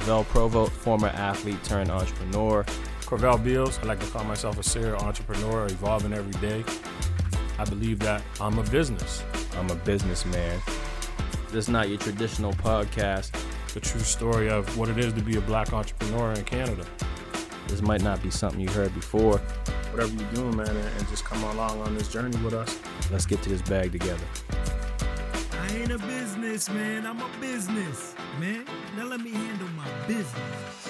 Navelle Provo, former athlete turned entrepreneur. Corvell Beals, I like to call myself a serial entrepreneur, evolving every day. I believe that I'm a business. I'm a businessman. This is not your traditional podcast. The true story of what it is to be a black entrepreneur in Canada. This might not be something you heard before. Whatever you're doing, man, and just come along on this journey with us. Let's get to this bag together. I ain't a business, man. I'm a business, man. Now let me handle my business.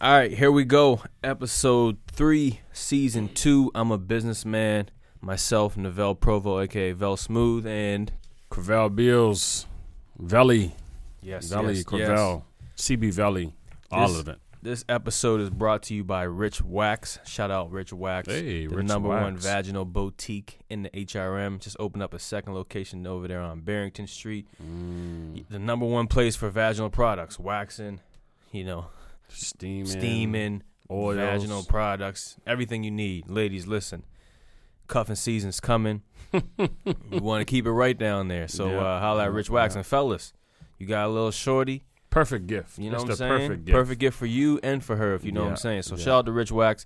All right, here we go. Episode 3, Season 2. I'm a businessman. Myself, Navelle Provo, a.k.a. Vel Smooth, and... Corvell Beals. Velly. Yes, Velly, yes, Corvell. Yes. CB Velly. All of it. This episode is brought to you by Rich Wax. Shout out Rich Wax. Hey, the Rich number Wax. One vaginal boutique in the HRM. Just opened up a second location over there on Barrington Street. Mm. The number one place for vaginal products. Waxing, you know. Steaming. Oils. Vaginal products. Everything you need. Ladies, listen. Cuffing season's coming. We want to keep it right down there. So holla at Rich Wax. Yeah. And fellas, you got a little shorty. Perfect gift. You know what I'm saying? Perfect gift for you and for her, if you know what I'm saying. So shout out to Rich Wax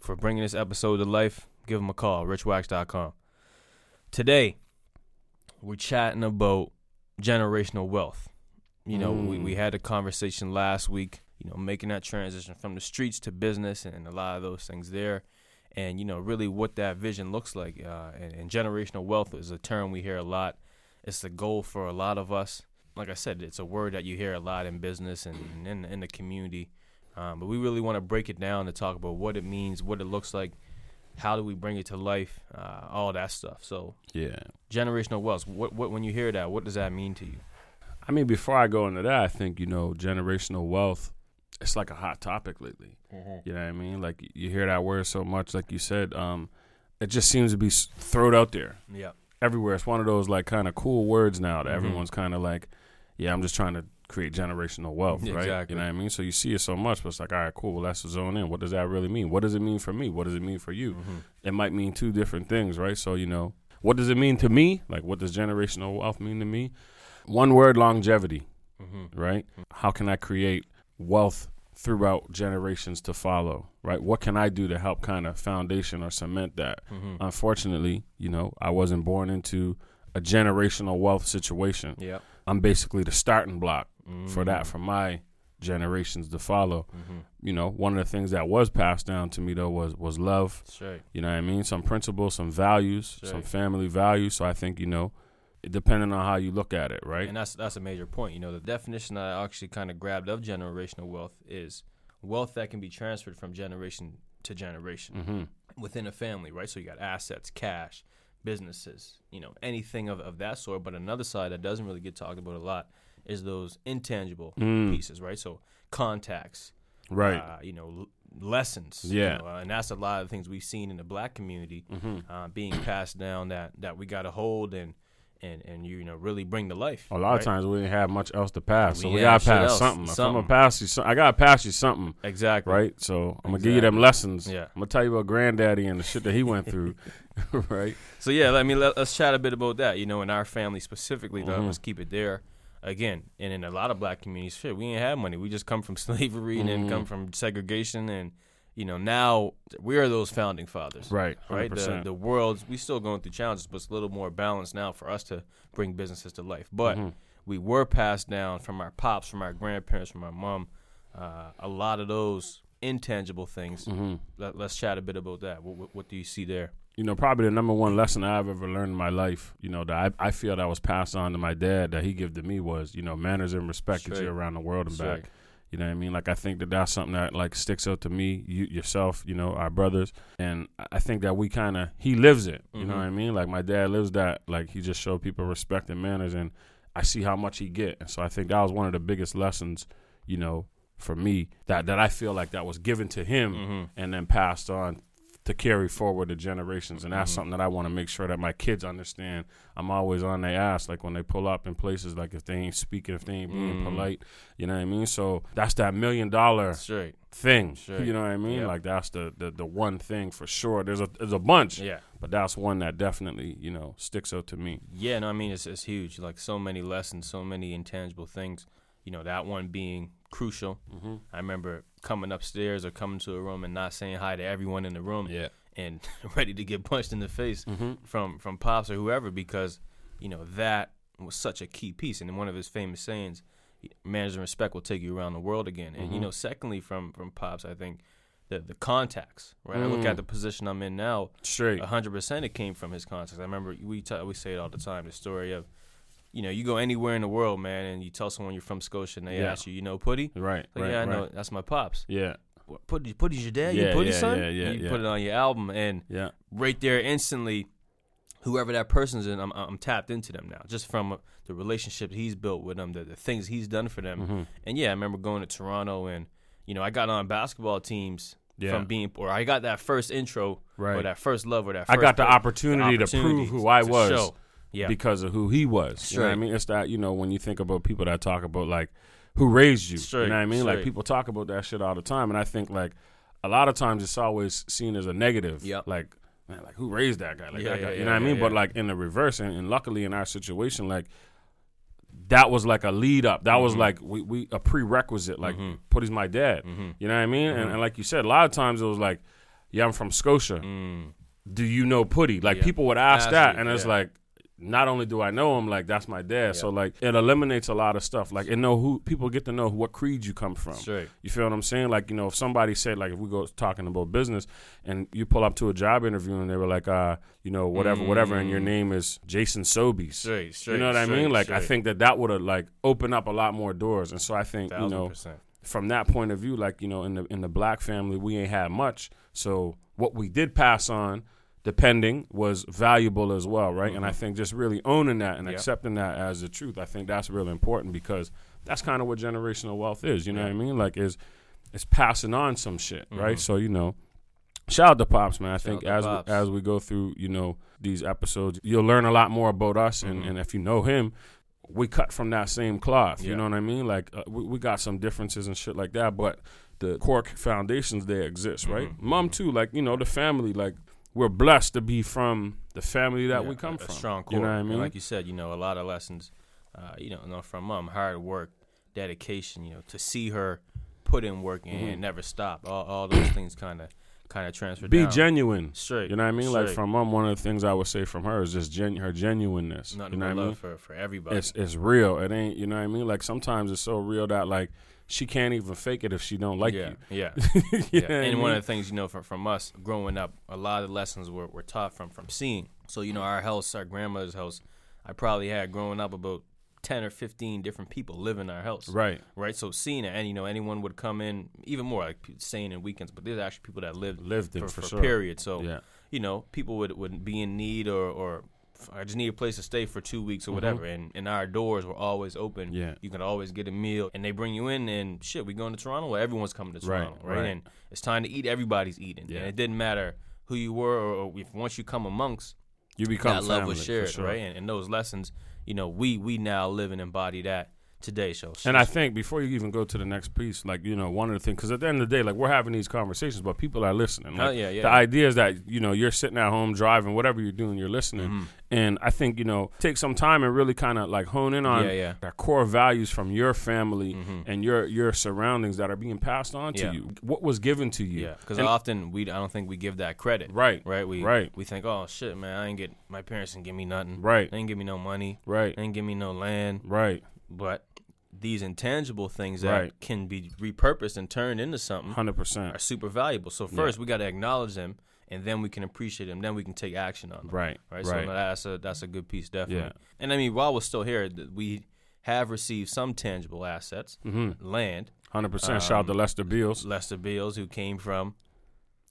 for bringing this episode to life. Give him a call, richwax.com. Today, we're chatting about generational wealth. You know, we had a conversation last week, you know, making that transition from the streets to business and a lot of those things there. And, you know, really what that vision looks like. And generational wealth is a term we hear a lot. It's the goal for a lot of us. Like I said, it's a word that you hear a lot in business and in the community. But we really want to break it down to talk about what it means, what it looks like, how do we bring it to life, all that stuff. So, yeah, generational wealth. What when you hear that, what does that mean to you? I mean, before I go into that, I think, you know, generational wealth, it's like a hot topic lately. Mm-hmm. You know what I mean? Like, you hear that word so much, like you said, it just seems to be thrown out there. Yeah. Everywhere. It's one of those, like, kind of cool words now that everyone's kind of like, yeah, I'm just trying to create generational wealth, right? Exactly. You know what I mean? So you see it so much, but it's like, all right, cool, well, let's zone in. What does that really mean? What does it mean for me? What does it mean for you? Mm-hmm. It might mean two different things, right? So, you know, what does it mean to me? Like, what does generational wealth mean to me? One word, longevity, right? Mm-hmm. How can I create wealth throughout generations to follow, right? What can I do to help kind of foundation or cement that? Mm-hmm. Unfortunately, you know, I wasn't born into a generational wealth situation. Yeah. I'm basically the starting block for that, for my generations to follow. Mm-hmm. You know, one of the things that was passed down to me, though, was love. Sure. You know what I mean? Some principles, some values, some family values. So I think, you know, depending on how you look at it, right? And that's a major point. You know, the definition I actually kind of grabbed of generational wealth is wealth that can be transferred from generation to generation within a family, right? So you got assets, cash, businesses, you know, anything of that sort. But another side that doesn't really get talked about a lot is those intangible pieces, right? So contacts, right? You know, lessons, you know, and that's a lot of things we've seen in the black community being passed down that we got to hold and you know, really bring to life. A lot of times we didn't have much else to pass, so we gotta pass something. I'm gonna pass you something. I gotta pass you something. Exactly. Right. So I'm gonna give you them lessons. Yeah. I'm gonna tell you about granddaddy and the shit that he went through. Right. So yeah, I mean, let's chat a bit about that. You know, in our family specifically, though, let's keep it there. Again, and in a lot of black communities, shit, we ain't have money. We just come from slavery and then come from segregation, and you know, now we are those founding fathers. Right. 100%. Right. The world's, we still going through challenges, but it's a little more balanced now for us to bring businesses to life. But we were passed down from our pops, from our grandparents, from our mom, a lot of those intangible things. Mm-hmm. Let's chat a bit about that. What do you see there? You know, probably the number one lesson I've ever learned in my life, you know, that I feel that was passed on to my dad that he gave to me was, you know, manners and respect that you're around the world and back. You know what I mean? Like, I think that that's something that, like, sticks out to me, you, yourself, you know, our brothers. And I think that we kind of, he lives it. You know what I mean? Like, my dad lives that. Like, he just showed people respect and manners, and I see how much he get. And so I think that was one of the biggest lessons, you know, for me, that I feel like that was given to him and then passed on to carry forward the generations. And that's something that I want to make sure that my kids understand. I'm always on their ass, like when they pull up in places, like if they ain't speaking, if they ain't being polite, you know what I mean? So that's that $1 million thing, you know what I mean? Like that's the one thing for sure. There's a bunch, but that's one that definitely, you know, sticks out to me. Yeah, no, I mean, it's huge. Like so many lessons, so many intangible things. you know, that one being crucial. Mm-hmm. I remember coming upstairs or coming to a room and not saying hi to everyone in the room, yeah, and ready to get punched in the face mm-hmm. from Pops or whoever, because, you know, that was such a key piece. And one of his famous sayings, manners and respect will take you around the world again. And, mm-hmm. you know, secondly, from Pops, I think the contacts, right? Mm. I look at the position I'm in now, straight. 100% it came from his contacts. I remember we say it all the time, the story of, you know, you go anywhere in the world, man, and you tell someone you're from Scotia, and they ask you, you know Putty? Right, like, right, yeah, I know, right. That's my Pops. Yeah. Putty's your dad? Yeah, you Putty, son? Yeah, put it on your album, and right there instantly, whoever that person's in, I'm tapped into them now, just from the relationship he's built with them, the things he's done for them. Mm-hmm. And, yeah, I remember going to Toronto, and, you know, I got on basketball teams from being – or I got that first intro or that first love or that first – I got the opportunity to prove who I was. Show. Yeah. Because of who he was. Sure. You know what I mean? It's that, you know, when you think about people that talk about, like, who raised you. Sure. You know what I mean? Sure. Like, people talk about that shit all the time. And I think, like, a lot of times it's always seen as a negative. Yep. Like, man, like, who raised that guy? Like, that guy, you know what I mean? Yeah. But, like, in the reverse, and luckily in our situation, like, that was like a lead up. That mm-hmm. was like we a prerequisite. Like, mm-hmm. Putty's my dad. Mm-hmm. You know what I mean? Mm-hmm. And like you said, a lot of times it was like, yeah, I'm from Scotia. Mm. Do you know Putty? Like, people would ask that. And it's like, not only do I know him, like, that's my dad. Yeah. So, like, it eliminates a lot of stuff. Like, and people get to know what creed you come from. Sure. You feel what I'm saying? Like, you know, if somebody said, like, if we go talking about business and you pull up to a job interview and they were like, you know, whatever, and your name is Jason Sobeys. Straight, you know what I mean? Like, I think that would have, like, opened up a lot more doors. And so I think, 1,000%. You know, from that point of view, like, you know, in the black family, we ain't had much. So what we did pass on, depending, was valuable as well, right? Mm-hmm. And I think just really owning that and accepting that as the truth, I think that's really important, because that's kind of what generational wealth is, you know what I mean? Like, it's passing on some shit, mm-hmm. right? So, you know, shout out to Pops, man. I think as we go through, you know, these episodes, you'll learn a lot more about us, mm-hmm. and if you know him, we cut from that same cloth, you know what I mean? Like, we got some differences and shit like that, but the core foundations, they exist, right? Mm-hmm. Mom, too, like, you know, the family, like, we're blessed to be from the family that we come from. A strong core. You know what I mean? And like you said, you know, a lot of lessons, from Mom, hard work, dedication, you know, to see her put in work and never stop. All those things kind of transferred down. Be genuine. Straight. You know what I mean? Straight. Like, from Mom, one of the things I would say from her is just her genuineness. Nothing but love for everybody. It's real. It ain't, you know what I mean? Like, sometimes it's so real that, like, she can't even fake it if she don't like you. Yeah, yeah. And one of the things, you know, from us growing up, a lot of the lessons were taught from seeing. So, you know, our house, our grandmother's house, I probably had growing up about 10 or 15 different people live in our house. Right. Right? So seeing it, and, you know, anyone would come in, even more, like, staying in weekends, but there's actually people that lived in for sure. Period. So, you know, people would be in need or I just need a place to stay for 2 weeks or whatever, and our doors were always open. Yeah. You could always get a meal, and they bring you in, and shit, we going to Toronto, well, everyone's coming to Toronto, right? And it's time to eat, everybody's eating, and it didn't matter who you were, or if once you come amongst, you become that family, love was shared, sure. right? And those lessons, you know, we now live and embody that today. So, I think before you even go to the next piece, like, you know, one of the things, because at the end of the day, like, we're having these conversations, but people are listening. Like, the idea is that, you know, you're sitting at home driving, whatever you're doing, you're listening. Mm-hmm. And I think, you know, take some time and really kind of like hone in on our core values from your family and your surroundings that are being passed on to you. What was given to you? Because often I don't think we give that credit. Right. We think, oh shit, man, my parents didn't give me nothing. Right. They didn't give me no money. Right. They didn't give me no land. Right. But these intangible things that can be repurposed and turned into something 100% are super valuable. So first we got to acknowledge them, and then we can appreciate them. Then we can take action on them. Right. So that's a good piece, definitely. Yeah. And I mean, while we're still here, we have received some tangible assets, land. 100%. Shout out to Lester Beals, who came from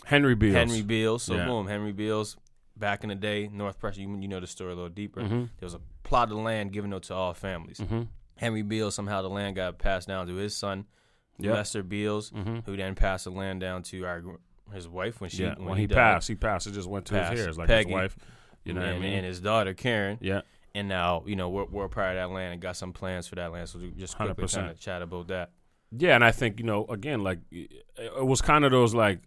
Henry Beals. So boom, Henry Beals. Back in the day, North Preston, you know the story a little deeper. Mm-hmm. There was a plot of land given out to all families. Mm-hmm. Henry Beals, somehow the land got passed down to his son, Lester Beals, who then passed the land down to his wife when she when he died. He passed. It just went to his heirs, like Peggy, his wife, you know, what I mean, and his daughter Karen. Yeah. And now, you know, we're proud of that land and got some plans for that land. So just quickly kind of chat about that. Yeah, and I think, you know, again, like, it was kind of those, like,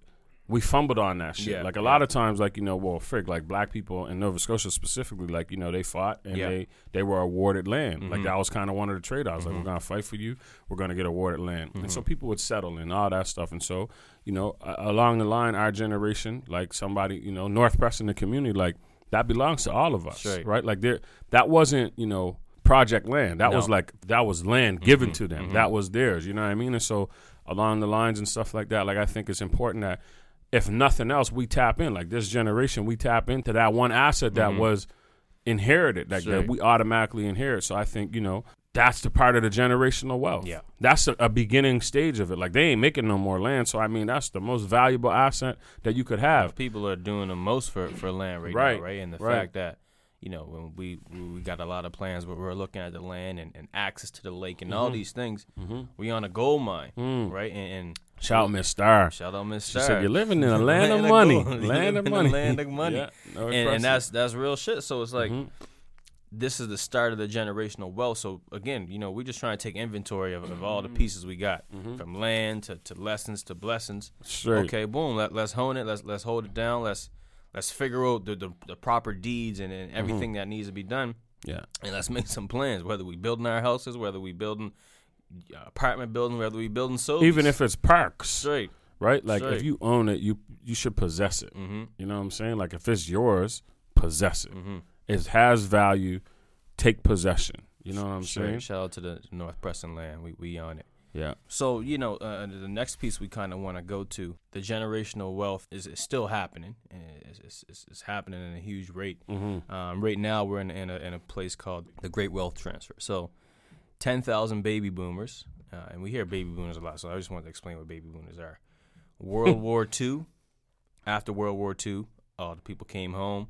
we fumbled on that shit. Yeah, like a lot of times, like, you know, well, frick, like black people in Nova Scotia specifically, like, you know, they fought and they were awarded land. Mm-hmm. Like that was kind of one of the trade-offs. Mm-hmm. Like, we're going to fight for you. We're going to get awarded land. Mm-hmm. And so people would settle and all that stuff. And so, you know, along the line, our generation, like somebody, you know, North Preston, the community, like that belongs to all of us, right? Like there, that wasn't, you know, project land. That was like, that was land given to them. Mm-hmm. That was theirs. You know what I mean? And so along the lines and stuff like that, like I think it's important that, if nothing else, we tap in. Like this generation, we tap into that one asset that was inherited, like that we automatically inherit. So I think, you know, that's the part of the generational wealth. Yeah. That's a beginning stage of it. Like they ain't making no more land. So, I mean, that's the most valuable asset that you could have. People are doing the most for land right now, right? And the fact that, you know, when we got a lot of plans, but we're looking at the land and access to the lake and all these things, we on a gold mine, right? And shout out Miss Starr. Shout out Miss Starr. She said, you're living in a land of money. Land of money. Land of money. Yeah, no and that's real shit. So it's like, this is the start of the generational wealth. So again, you know, we're just trying to take inventory of all the pieces we got. From land to lessons to blessings. Sure. Okay, boom. Let's hone it. Let's hold it down. Let's figure out the proper deeds and everything that needs to be done. Yeah. And let's make some plans, whether we building our houses, whether we building apartment building, whether we building Sobeys. Even if it's parks, right? Like if you own it, you should possess it. You know what I'm saying? Like if it's yours, possess it. It has value. Take possession. You know what I'm saying? Shout out to the North Preston land. We own it. Yeah. So, you know, the next piece we kind of want to go to, the generational wealth is still happening. And it's happening at a huge rate. Right now we're in a place called the Great Wealth Transfer. So 10,000 baby boomers, and we hear baby boomers a lot, so I just wanted to explain what baby boomers are. World War II, after World War II, all the people came home,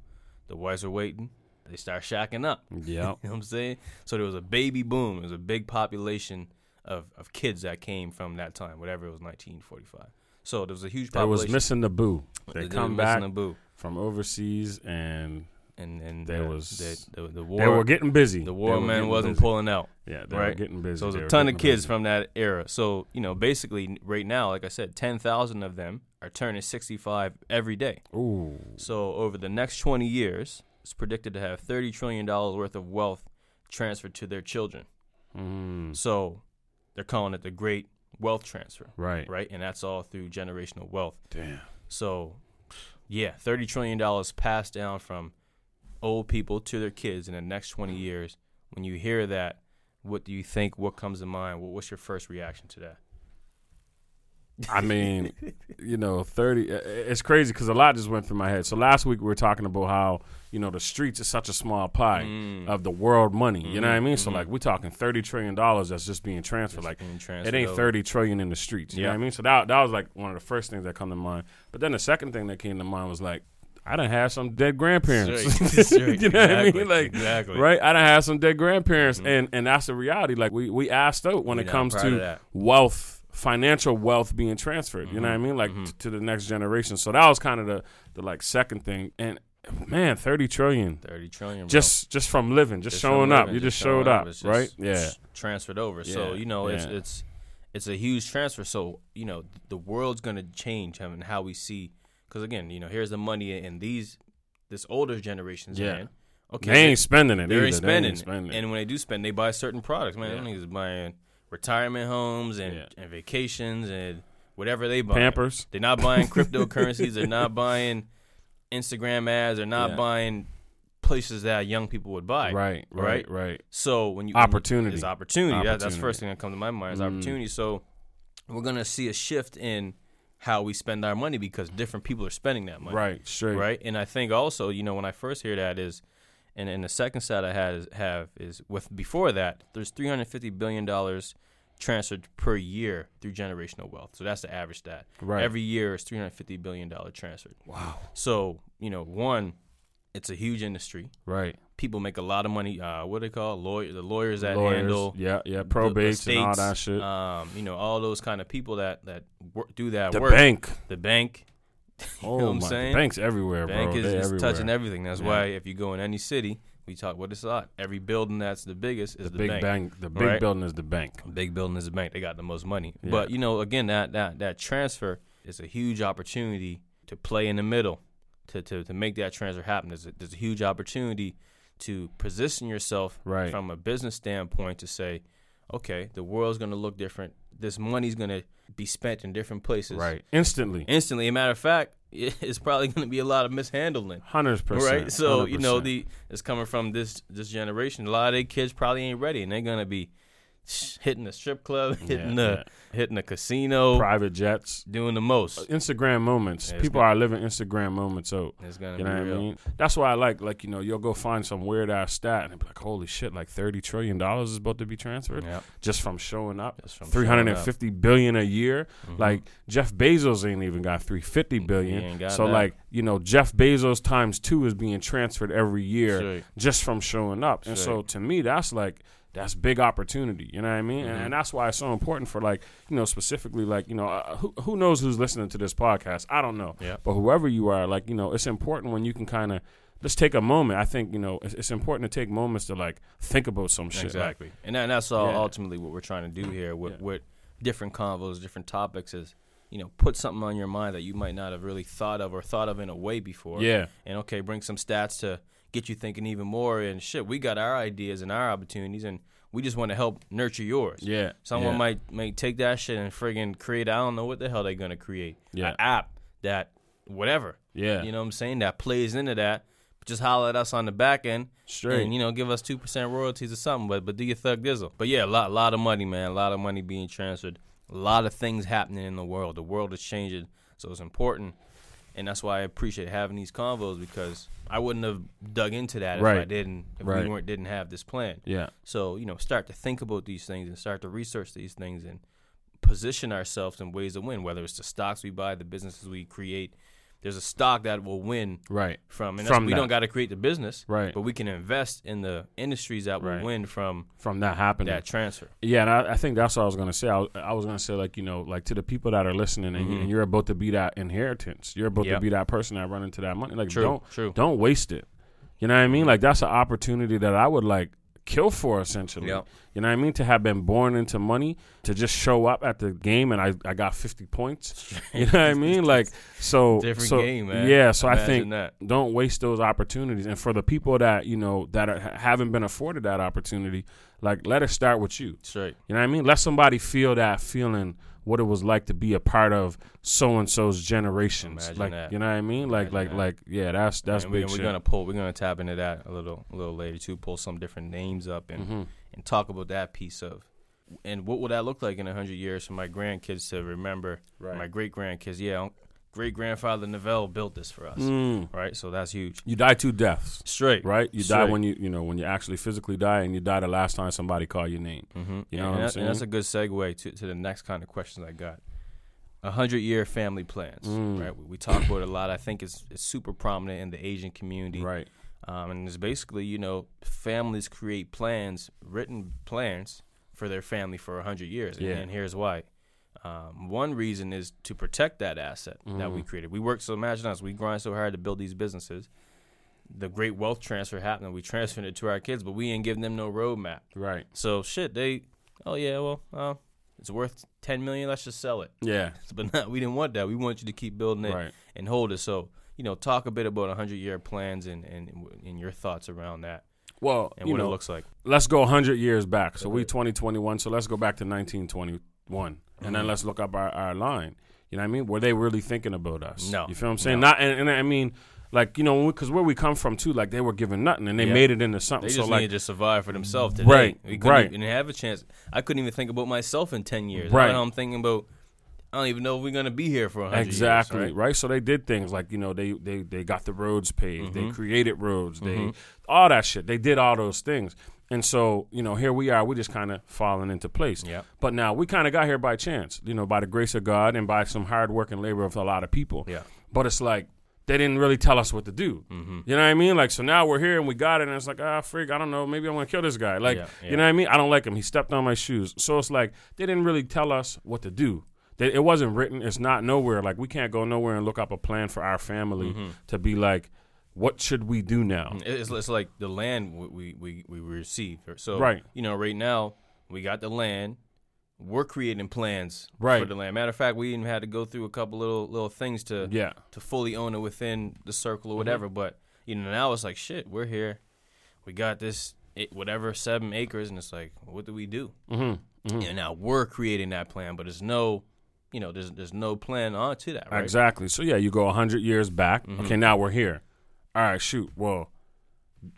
the wives were waiting, they start shacking up. Yeah. You know what I'm saying? So there was a baby boom. There was a big population of kids that came from that time, whatever it was, 1945. So there was a huge population. They was missing the boo. They come back from overseas and there was the war. They were getting busy. The war man wasn't pulling out. Yeah, they were getting busy. So there's a ton of kids from that era. So, you know, basically right now, like I said, 10,000 of them are turning 65 every day. Ooh. So over the next 20 years, it's predicted to have $30 trillion worth of wealth transferred to their children. So they're calling it the Great Wealth Transfer. Right? And that's all through generational wealth. Damn. So, yeah, $30 trillion passed down from old people to their kids in the next 20 years. When you hear that, what do you think? What comes to mind? What's your first reaction to that? I mean, you know, 30, it's crazy because a lot just went through my head. So last week we were talking about how, you know, the streets is such a small pie of the world money. You know what I mean? So, like, we're talking $30 trillion that's just being transferred. It's like, being transferred. It ain't $30 trillion in the streets. You know what I mean? So that was, like, one of the first things that come to mind. But then the second thing that came to mind was, like, I done have some dead grandparents. You know what I mean? Like, right? I done have some dead grandparents. And that's the reality. Like, we asked out when it comes to wealth, financial wealth being transferred. You know what I mean? Like, to the next generation. So that was kind of the like, second thing. And, man, 30 trillion. 30 trillion, bro. Just from living, just showing up. You just showed up, right? Yeah. Transferred over. Yeah. So, you know, it's a huge transfer. So, you know, the world's going to change and how we see. Because, again, you know, here's the money in this older generation's hand. Okay, they ain't spending it. They ain't spending it. And when they do spend, they buy certain products. Man, them niggas buying retirement homes and vacations and whatever they buy. Pampers. They're not buying cryptocurrencies. They're not buying Instagram ads. They're not buying places that young people would buy. Right. So when you it's opportunity. That's the first thing that comes to my mind is opportunity. So we're gonna see a shift in how we spend our money because different people are spending that money. Right. And I think also, you know, when I first hear that is, and the second side I have is with before that, there's $350 billion transferred per year through generational wealth. So that's the average stat. Right. Every year is $350 billion transferred. Wow. So, you know, one, it's a huge industry. Right. People make a lot of money. What do they call the lawyers that handle probate and all that shit. You know, all those kind of people that do that work. The bank. Oh, know what I'm saying? Bank's everywhere, bro. Bank is touching everything. That's why if you go in any city, we talk what it's like. Every building that's the biggest is the bank. The big building is the bank. The big building is the bank. They got the most money. Yeah. But you know, again, that transfer is a huge opportunity to play in the middle, to make that transfer happen. There's a huge opportunity to position yourself right from a business standpoint to say, okay, the world's going to look different. This money's going to be spent in different places. Right. Instantly. As a matter of fact, it's probably going to be a lot of mishandling. 100%. Right? So, 100%. You know, it's coming from this generation. A lot of their kids probably ain't ready, and they're going to be hitting the strip club, hitting the casino. Private jets. Doing the most. Instagram moments. Yeah, people are living Instagram moments out. It's going to be real. You know what I mean? That's why I like, you know, you'll go find some weird-ass stat, and be like, holy shit, like $30 trillion is about to be transferred just from showing up. Just from $350 billion a year. Mm-hmm. Like, Jeff Bezos ain't even got $350 billion. Like, you know, Jeff Bezos x2 is being transferred every year just from showing up. And so, to me, that's like, that's big opportunity, you know what I mean? Mm-hmm. And that's why it's so important for, like, you know, specifically, like, you know, who knows who's listening to this podcast? I don't know. Yeah. But whoever you are, like, you know, it's important when you can kind of just take a moment. I think, you know, it's important to take moments to, like, think about some shit. Exactly. Like, and that's all ultimately what we're trying to do here with different convos, different topics is, you know, put something on your mind that you might not have really thought of or thought of in a way before. Yeah. And, okay, bring some stats to get you thinking even more, and shit, we got our ideas and our opportunities, and we just want to help nurture yours. Yeah. Someone might take that shit and friggin' create, I don't know what the hell they're going to create. Yeah. An app that whatever. Yeah. You know what I'm saying? That plays into that. Just holler at us on the back end. Straight. And, you know, give us 2% royalties or something, but do your thug dizzle. But, yeah, a lot of money, man. A lot of money being transferred. A lot of things happening in the world. The world is changing, so it's important. And that's why I appreciate having these convos, because I wouldn't have dug into that if we didn't have this plan. Yeah. So, you know, start to think about these things and start to research these things and position ourselves in ways to win, whether it's the stocks we buy, the businesses we create. There's a stock that will win we don't got to create the business, right? But we can invest in the industries that will win from that happening, that transfer. Yeah, and I think that's what I was gonna say. I was gonna say, like, you know, like, to the people that are listening, and, and you're about to be that inheritance. You're about to be that person that run into that money. Like, don't waste it. You know what I mean? Like, that's an opportunity that I would kill for, essentially. Yep. You know what I mean? To have been born into money, to just show up at the game and I got 50 points. You know what I mean? Like, so different game, man. Yeah, so imagine, I think don't waste those opportunities. And for the people that, you know, that haven't been afforded that opportunity, like, let it start with you. Straight. You know what I mean? Let somebody feel that feeling, what it was like to be a part of so-and-so's generations. Imagine like that. You know what I mean? That's big shit. We're gonna tap into that a little later too, pull some different names up and talk about that piece of, and what will that look like in 100 years for my grandkids to remember, my great-grandkids. Yeah, great-grandfather Navelle built this for us, right? So that's huge. You die two deaths. Straight. Right? You die when you actually physically die, and you die the last time somebody called your name. Mm-hmm. You know what I'm saying? And that's a good segue to the next kind of questions I got. 100-year family plans, right? We talk about it a lot. I think it's super prominent in the Asian community. Right. And it's basically, you know, families create plans, written plans, for their family for 100 years. Yeah. And here's why. One reason is to protect that asset that we created. We work, so imagine us, we grind so hard to build these businesses. The great wealth transfer happened, we transferred it to our kids, but we ain't giving them no roadmap. Right. So shit, it's worth $10 million, let's just sell it. Yeah. But we didn't want that. We want you to keep building it and hold it. So, you know, talk a bit about 100-year plans and your thoughts around that. Well, and what it looks like. Let's go 100 years back. So we 2021, so let's go back to 1921. And then let's look up our line. You know what I mean? Were they really thinking about us? No. You feel what I'm saying? No. Not, and I mean, like, you know, because where we come from, too, like, they were given nothing, and they made it into something. They just needed to survive for themselves today. Right, we didn't have a chance. I couldn't even think about myself in 10 years. Right. Now I'm thinking about, I don't even know if we're going to be here for 100 years. Exactly, right? So they did things like, you know, they got the roads paved. They created roads. They all that shit. They did all those things. And so, you know, here we are. We're just kind of falling into place. Yep. But now we kind of got here by chance, you know, by the grace of God and by some hard work and labor of a lot of people. Yeah. But it's like they didn't really tell us what to do. Mm-hmm. You know what I mean? Like, so now we're here and we got it. And it's like, freak, I don't know. Maybe I want to kill this guy. Like, you know what I mean? I don't like him. He stepped on my shoes. So it's like they didn't really tell us what to do. It wasn't written. It's not nowhere. Like, we can't go nowhere and look up a plan for our family to be like, what should we do now? It's like the land we receive. So, you know, right now we got the land. we're creating plans for the land. Matter of fact, we even had to go through a couple little things to fully own it within the circle or whatever. Mm-hmm. But you know, now it's like, shit, we're here. We got this, 7 acres, and it's like, what do we do? Mm-hmm. Mm-hmm. And now we're creating that plan, but there's no, you know, there's no plan on to that, right? Exactly. So, yeah, you go 100 years back. Mm-hmm. Okay, now we're here. All right, shoot. Well,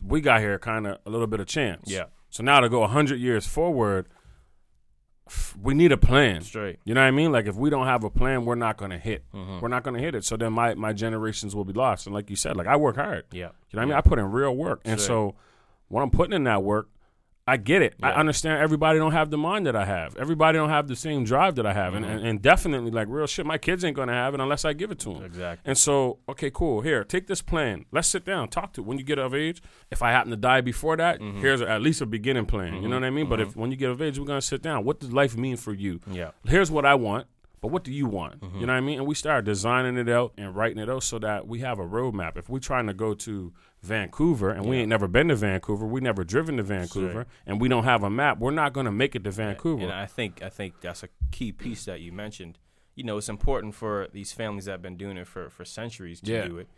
we got here kind of a little bit of chance. Yeah. So now to go 100 years forward, we need a plan. Straight. You know what I mean? Like, if we don't have a plan, we're not going to hit. Mm-hmm. We're not going to hit it. So then my generations will be lost. And like you said, like, I work hard. Yeah. You know what I mean? I put in real work. And so when I'm putting in that work, I get it. Yeah. I understand everybody don't have the mind that I have. Everybody don't have the same drive that I have. Mm-hmm. And definitely, like, real shit, my kids ain't going to have it unless I give it to them. Exactly. And so, okay, cool. Here, take this plan. Let's sit down. Talk to when you get of age. If I happen to die before that, mm-hmm. here's at least a beginning plan. Mm-hmm. You know what I mean? Mm-hmm. But if when you get of age, we're going to sit down. What does life mean for you? Yeah. Here's what I want, but what do you want? Mm-hmm. You know what I mean? And we start designing it out and writing it out so that we have a roadmap. If we're trying to go to Vancouver, and we ain't never been to Vancouver, we never driven to Vancouver, and we don't have a map, we're not going to make it to Vancouver. And I think that's a key piece that you mentioned. You know, it's important for these families that have been doing it for centuries to do it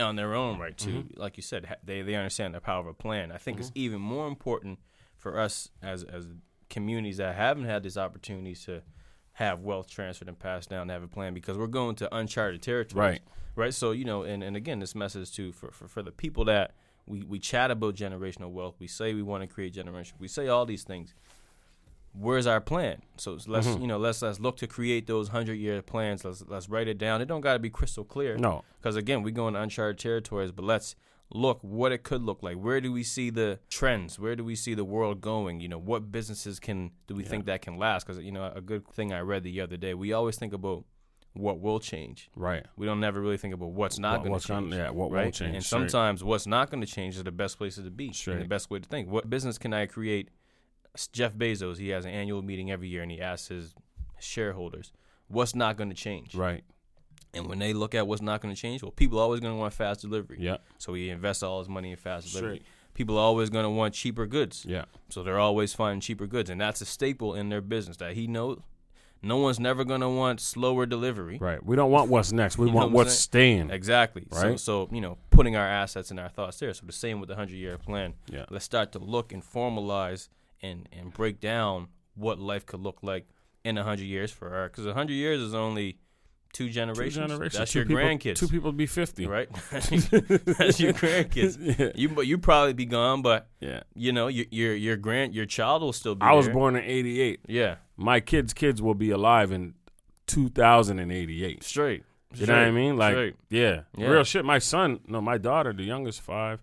on their own, right, too. Mm-hmm. Like you said, they understand the power of a plan. I think it's even more important for us as communities that haven't had these opportunities to have wealth transferred and passed down to have a plan, because we're going to uncharted territory. Right. Right. So, you know, and again, this message too for the people that we chat about generational wealth. We say we want to create generational. We say all these things. Where's our plan? So let's you know, let's look to create those 100-year plans. Let's write it down. It don't got to be crystal clear. No. Because again, we go into uncharted territories, but let's look what it could look like. Where do we see the trends? Where do we see the world going? You know, what businesses do we think that can last? Because, you know, a good thing I read the other day, we always think about what will change. Right. We don't never really think about what's not going to change. What will change. And sometimes what's not going to change is the best place to be and the best way to think. What business can I create? Jeff Bezos, he has an annual meeting every year, and he asks his shareholders, what's not going to change? Right. And when they look at what's not going to change, well, people are always going to want fast delivery. Yeah. So he invests all his money in fast delivery. Sure. People are always going to want cheaper goods. Yeah. So they're always finding cheaper goods. And that's a staple in their business that he knows. No one's never going to want slower delivery. Right. We don't want what's next. We want what's staying. Exactly. Right. So, you know, putting our assets and our thoughts there. So the same with the 100-year plan. Yeah. Let's start to look and formalize and break down what life could look like in 100 years for our. Because 100 years is only... Two generations. That's your grandkids. Two people be 50, right? That's your grandkids. Yeah. You probably be gone, but you know your child will still be. I was born in 1988. Yeah, my kids will be alive in 2088. Straight. You know what I mean? Like real shit. My daughter, the youngest, five.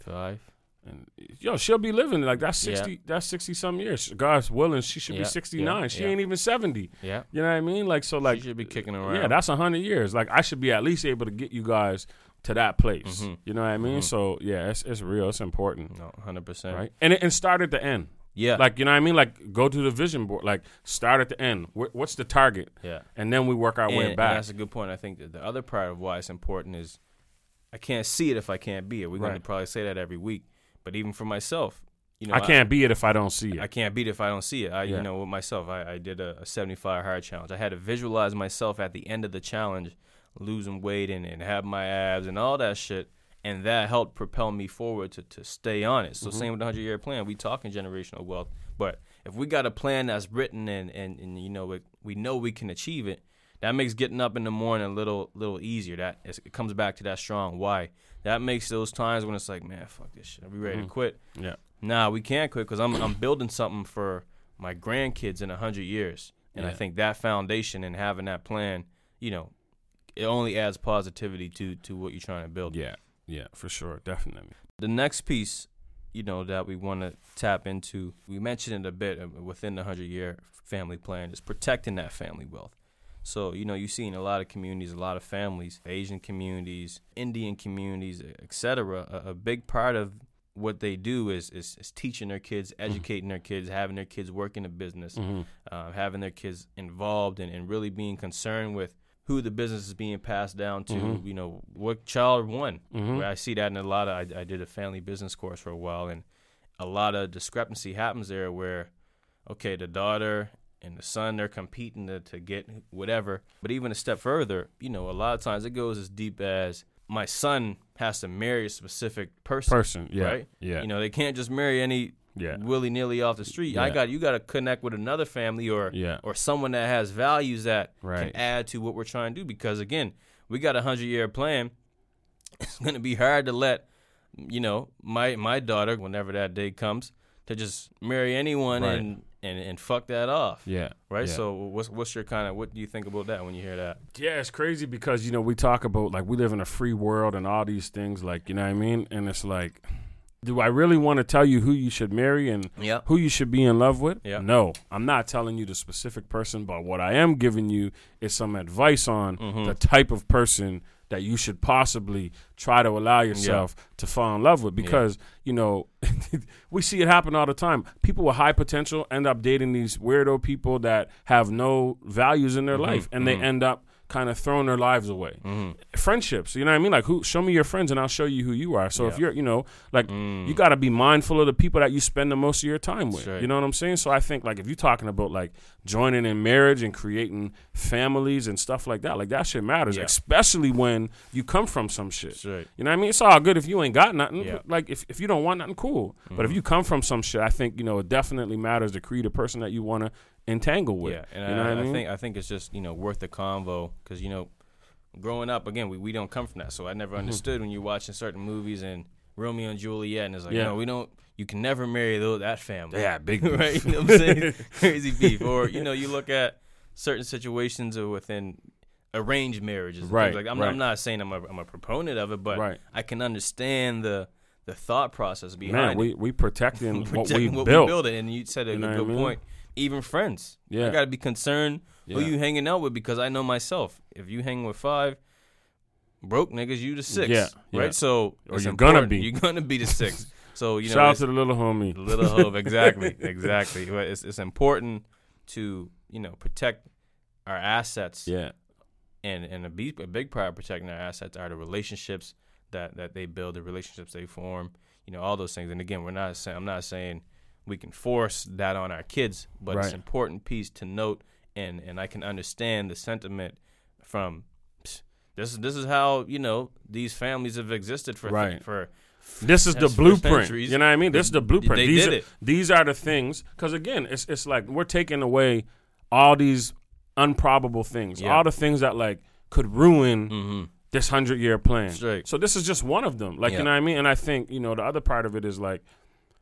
And, yo, she'll be living like that's 60. Yeah. That's 60-some years. God's willing, she should be 69. Yeah. She ain't even 70. Yeah, you know what I mean. Like so, like she should be kicking around. Yeah, that's 100 years. Like I should be at least able to get you guys to that place. Mm-hmm. You know what I mean. Mm-hmm. So yeah, it's real. It's important. No, 100%. Right, and start at the end. Yeah, like you know what I mean. Like go to the vision board. Like start at the end. What's the target? Yeah, and then we work our way back. And that's a good point. I think that the other part of why it's important is I can't see it if I can't be it. We're going to probably say that every week. But even for myself, you know, I can't be it if I don't see it. I can't beat it if I don't see it. You know, with myself, I did a 75 hard challenge. I had to visualize myself at the end of the challenge, losing weight and have my abs and all that shit. And that helped propel me forward to stay on it. So same with the 100-year plan. We talking generational wealth. But if we got a plan that's written and you know, we know we can achieve it, that makes getting up in the morning a little easier. That it comes back to that strong why. That makes those times when it's like, man, fuck this shit. Are we ready to quit? Yeah. Nah, we can't quit because I'm building something for my grandkids in 100 years. And I think that foundation and having that plan, you know, it only adds positivity to what you're trying to build. Yeah, yeah, for sure, definitely. The next piece, you know, that we want to tap into, we mentioned it a bit within the 100-year family plan, is protecting that family wealth. So, you know, you see in a lot of communities, a lot of families, Asian communities, Indian communities, et cetera, a big part of what they do is teaching their kids, educating their kids, having their kids work in a business, having their kids involved and really being concerned with who the business is being passed down to, you know, what child won. I see that in a lot of, I did a family business course for a while, and a lot of discrepancy happens there where, okay, the daughter in the sun, they're competing to get whatever. But even a step further, you know, a lot of times it goes as deep as my son has to marry a specific person, yeah, right? Yeah. You know, they can't just marry any willy-nilly off the street. Yeah. You got to connect with another family or someone that has values that can add to what we're trying to do. Because, again, we got a 100-year plan. It's going to be hard to let, you know, my daughter, whenever that day comes, to just marry anyone and fuck that off. Yeah. Right? Yeah. So what's your kind of, what do you think about that when you hear that? Yeah, it's crazy because, you know, we talk about, like, we live in a free world and all these things, like, you know what I mean? And it's like, do I really want to tell you who you should marry and who you should be in love with? Yep. No, I'm not telling you the specific person, but what I am giving you is some advice on the type of person that you should possibly try to allow yourself to fall in love with. Because, you know, we see it happen all the time. People with high potential end up dating these weirdo people that have no values in their life. And they end up kind of throwing their lives away. Friendships, you know what I mean? Like, show me your friends and I'll show you who you are. So if you're, you know, like, you got to be mindful of the people that you spend the most of your time with. Sure. You know what I'm saying? So I think, like, if you're talking about, like, joining in marriage and creating families and stuff like, that shit matters, especially when you come from some shit. Sure. You know what I mean? It's all good if you ain't got nothing. Yeah. Like, if you don't want nothing, cool. But if you come from some shit, I think, you know, it definitely matters to create a person that you want to entangle with. Yeah, and you know what I mean? I think it's just, you know, worth the convo because, you know, growing up, again, we don't come from that. So I never understood when you're watching certain movies and Romeo and Juliet, and it's like, no, we don't, you can never marry that family. Yeah, big beef. Right? You know what I'm saying? Crazy beef. Or, you know, you look at certain situations within arranged marriages. Right. Like, I'm not saying I'm a proponent of it, but I can understand the thought process behind it. Man, we protecting what we built. And you said a good point. Even friends. Yeah. I got to be concerned who you hanging out with because I know myself. If you hang with 5 broke niggas, you the 6. Yeah. Right? So or you're going to be. You're going to be the 6. So, you know, shout out to the little homie. Little homie. Exactly. Exactly. But it's important to, you know, protect our assets. Yeah. And a big part of protecting our assets are the relationships that they build, the relationships they form, you know, all those things. And again, I'm not saying we can force that on our kids, but it's an important piece to note, and I can understand the sentiment from this is how, you know, these families have existed for this is the blueprint. You know what I mean? This is the blueprint. These are the things, because again, it's like we're taking away all these improbable things, all the things that like could ruin this 100-year plan. Straight. So this is just one of them. Like you know what I mean? And I think, you know, the other part of it is like,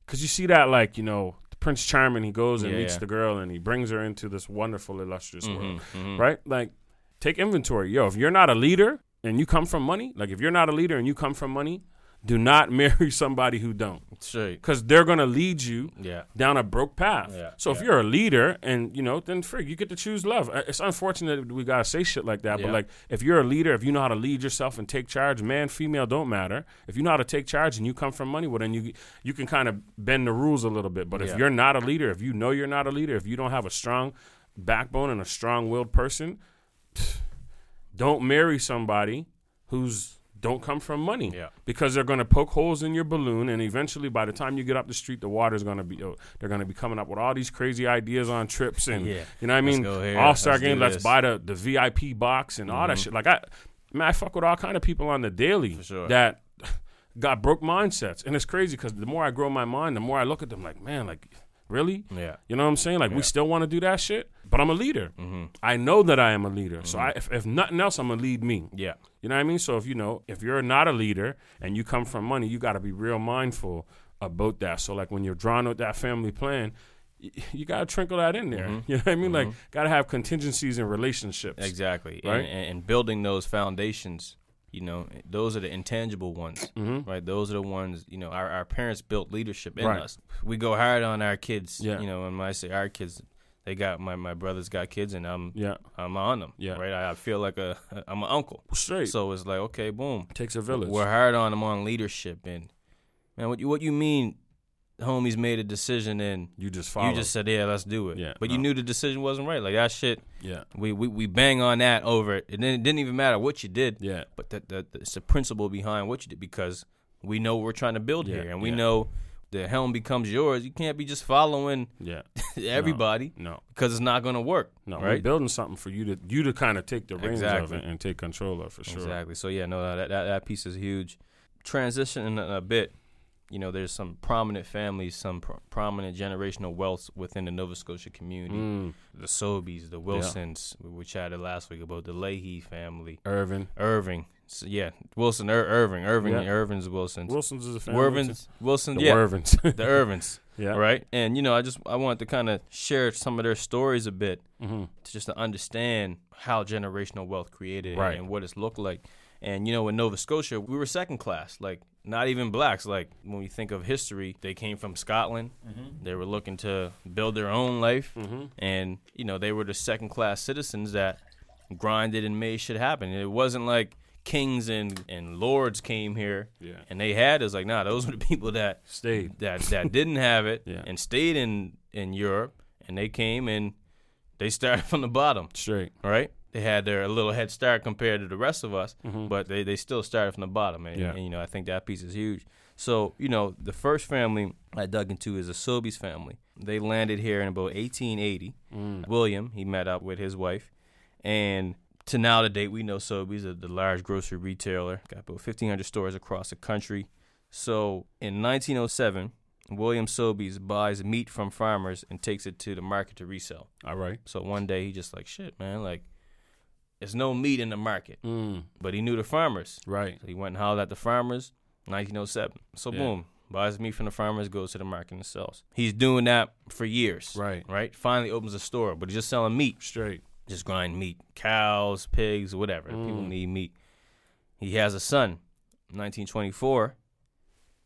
because you see that, like, you know, Prince Charming, he goes and meets the girl and he brings her into this wonderful, illustrious world, right? Like, take inventory. Yo, if you're not a leader and you come from money, do not marry somebody who don't. Because they're going to lead you down a broke path. Yeah. So if you're a leader and, you know, then frig, you get to choose love. It's unfortunate that we got to say shit like that. Yeah. But, like, if you're a leader, if you know how to lead yourself and take charge, man, female, don't matter. If you know how to take charge and you come from money, well, then you can kind of bend the rules a little bit. But if you're not a leader, if you know you're not a leader, if you don't have a strong backbone and a strong-willed person, don't marry somebody who's don't come from money because they're going to poke holes in your balloon. And eventually by the time you get up the street, the water's going to be, they're going to be coming up with all these crazy ideas on trips. And you know what I mean? All-star game. Let's buy the VIP box and all that shit. Like I fuck with all kind of people on the daily that got broke mindsets. And it's crazy because the more I grow my mind, the more I look at them like, man, like really? Yeah. You know what I'm saying? Like we still want to do that shit, but I'm a leader. I know that I am a leader. So if nothing else, I'm going to lead me. Yeah. You know what I mean? So if you know, if you're not a leader and you come from money, you got to be real mindful about that. So like when you're drawing out that family plan, you got to trickle that in there. You know what I mean? Like got to have contingencies in relationships. Exactly. Right? And building those foundations, you know, those are the intangible ones, right? Those are the ones, you know, our parents built leadership in us. We go hard on our kids, you know, and when I say our kids, they got, my brother's got kids and I'm on them, right? I feel like I'm an uncle. Straight. So it's like, okay, boom. It takes a village. We're hard on them on leadership. And man, what you mean homies made a decision and you just followed. You just said, yeah, let's do it. Yeah, but you knew the decision wasn't right. Like that shit, we bang on that over it. And then it didn't even matter what you did. Yeah. But it's the principle behind what you did because we know what we're trying to build here. And we know the helm becomes yours, you can't be just following everybody. No. Because it's not going to work. No, right? We're building something for you to kind of take the reins of it and take control of, for sure. Exactly. So, yeah, no, that piece is huge. Transitioning a bit, you know, there's some prominent families, some prominent generational wealth within the Nova Scotia community. The Sobeys, the Wilsons, we chatted last week about the Leahy family. Irving. So, yeah, Wilson, Irving's Wilsons. Wilsons is a family. The Irvins. Yeah. Right? And, you know, I wanted to kind of share some of their stories a bit to understand how generational wealth created and what it's looked like. And, you know, in Nova Scotia, we were second class, like not even blacks. Like when we think of history, they came from Scotland. Mm-hmm. They were looking to build their own life. Mm-hmm. And, you know, they were the second class citizens that grinded and made shit happen. And it wasn't like kings and lords came here and they had it. It's like, nah, those were the people that stayed, that didn't have it and stayed in Europe. And they came and they started from the bottom. Straight. Right? They had their little head start compared to the rest of us, but they still started from the bottom. And, you know, I think that piece is huge. So, you know, the first family I dug into is the Sobeys family. They landed here in about 1880. William, he met up with his wife. And to now to date, we know Sobeys are the large grocery retailer. Got about 1,500 stores across the country. So in 1907, William Sobeys buys meat from farmers and takes it to the market to resell. All right. So one day he just like, shit, man, like, there's no meat in the market, but he knew the farmers. Right. So he went and hollered at the farmers, 1907. So boom, buys meat from the farmers, goes to the market and sells. He's doing that for years. Right. Finally opens a store, but he's just selling meat. Straight. Just grind meat, cows, pigs, whatever. People need meat. He has a son, 1924.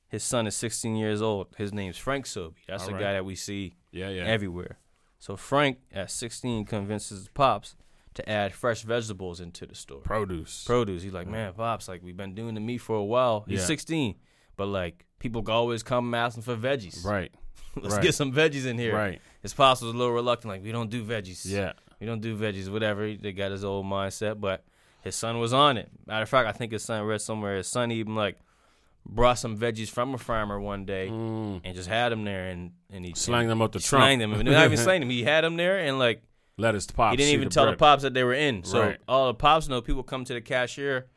His son is 16 years old. His name's Frank Sobey. That's the guy that we see everywhere. So Frank, at 16, convinces his pops to add fresh vegetables into the store. Produce. He's like, man, Pops, like, we've been doing the meat for a while. He's 16. But, like, people always come asking for veggies. Right. Let's get some veggies in here. Right. His Pops was a little reluctant, like, we don't do veggies. Yeah. We don't do veggies, whatever. They got his old mindset, but his son was on it. Matter of fact, I think his son read somewhere. His son even, like, brought some veggies from a farmer one day and just had them there. And he slang them up the trunk. Not even slang them. He had them there and, like, let us pops. He didn't even tell the pops that they were in. So all the pops know, people come to the cashier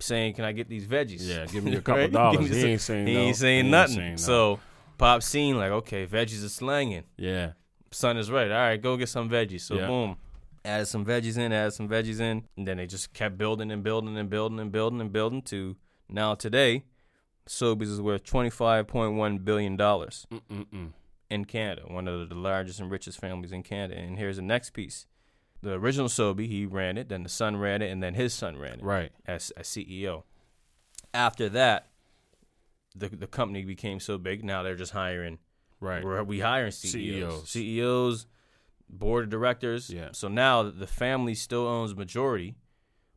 saying, can I get these veggies? Yeah, give me a couple dollars. He ain't saying no. He ain't saying nothing. So Pops seen, like, okay, veggies are slanging. Yeah. Son is right. All right, go get some veggies. So boom, added some veggies in. And then they just kept building to now today, Sobeys is worth $25.1 billion. In Canada, one of the largest and richest families in Canada. And here's the next piece. The original Sobey, he ran it, then the son ran it, and then his son ran it as CEO. After that, the company became so big, now they're just hiring. Right. We hiring CEOs, board of directors. Yeah. So now the family still owns majority,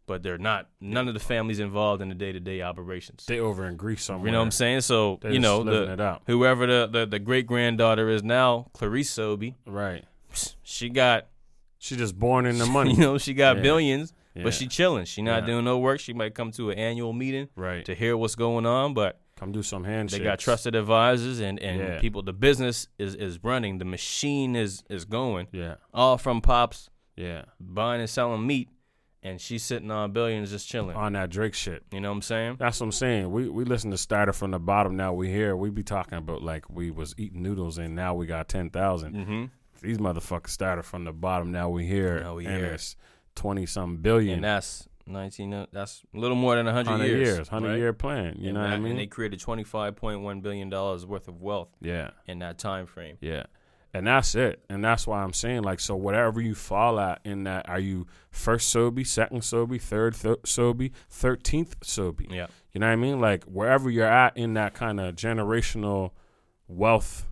but they're not, none of the families involved in the day-to-day operations. They over in Greece somewhere. You know what I'm saying? So, they're, you know, whoever the great-granddaughter is now, Clarice Sobey. Right. She just born in the money. You know, she got billions, but she chilling. She not doing no work. She might come to an annual meeting to hear what's going on, but come do some handshakes. They got trusted advisors and people. The business is running. The machine is going. Yeah. All from Pops. Yeah. Buying and selling meat. And she's sitting on billions just chilling. On that Drake shit. You know what I'm saying? That's what I'm saying. We listen to Starter from the Bottom. Now we here. We be talking about like we was eating noodles and now we got 10,000. Mm-hmm. These motherfuckers started from the bottom. Now we here. And it's 20-some billion. And that's 19. That's a little more than 100 years. 100-year plan. You know what I mean? And they created $25.1 billion worth of wealth in that time frame. Yeah. And that's it. And that's why I'm saying, like, so whatever you fall at in that, are you first Sobey, second Sobey, third Sobey, 13th Sobey? Yeah. You know what I mean? Like, wherever you're at in that kind of generational wealth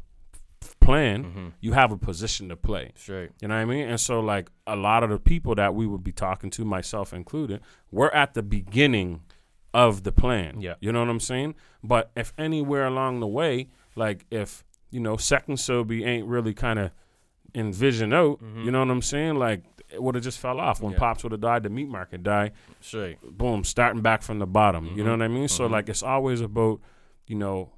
plan, you have a position to play. Sure. You know what I mean? And so, like, a lot of the people that we would be talking to, myself included, we're at the beginning of the plan. Yeah. You know what I'm saying? But if anywhere along the way, like, if you know, second Sobey ain't really kind of envisioned out. Mm-hmm. You know what I'm saying? Like, it would have just fell off. When Pops would have died, the meat market died. Straight. Boom, starting back from the bottom. Mm-hmm. You know what I mean? Mm-hmm. So, like, it's always about, you know,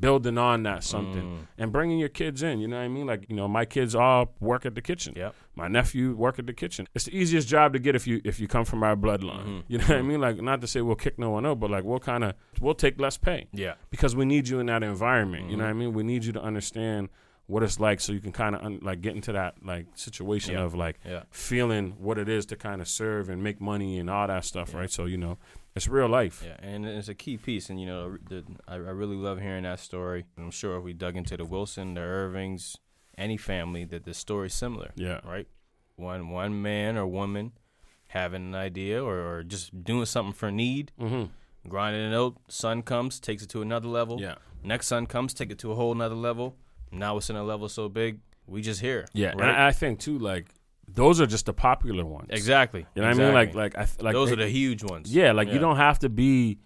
building on that something and bringing your kids in. You know what I mean? Like, you know, my kids all work at the kitchen. Yep. My nephew work at the kitchen. It's the easiest job to get if you come from our bloodline. Mm-hmm. You know what I mean? Like, not to say we'll kick no one out, but like we'll take less pay. Yeah. Because we need you in that environment. Mm-hmm. You know what I mean? We need you to understand what it's like so you can kind of like get into that like situation of like feeling what it is to kind of serve and make money and all that stuff, right? So, you know, it's real life. Yeah, and it's a key piece. And, you know, I really love hearing that story. I'm sure if we dug into the Wilson, the Irvings, any family, that the story's similar. Yeah. Right? One man or woman having an idea or just doing something for need, grinding it out, son comes, takes it to another level. Yeah. Next son comes, take it to a whole nother level. Now it's in a level so big, we just here. Yeah, right? And I think, too, like, those are just the popular ones. Exactly. You know what I mean? Like those are the huge ones. Yeah, like you don't have to be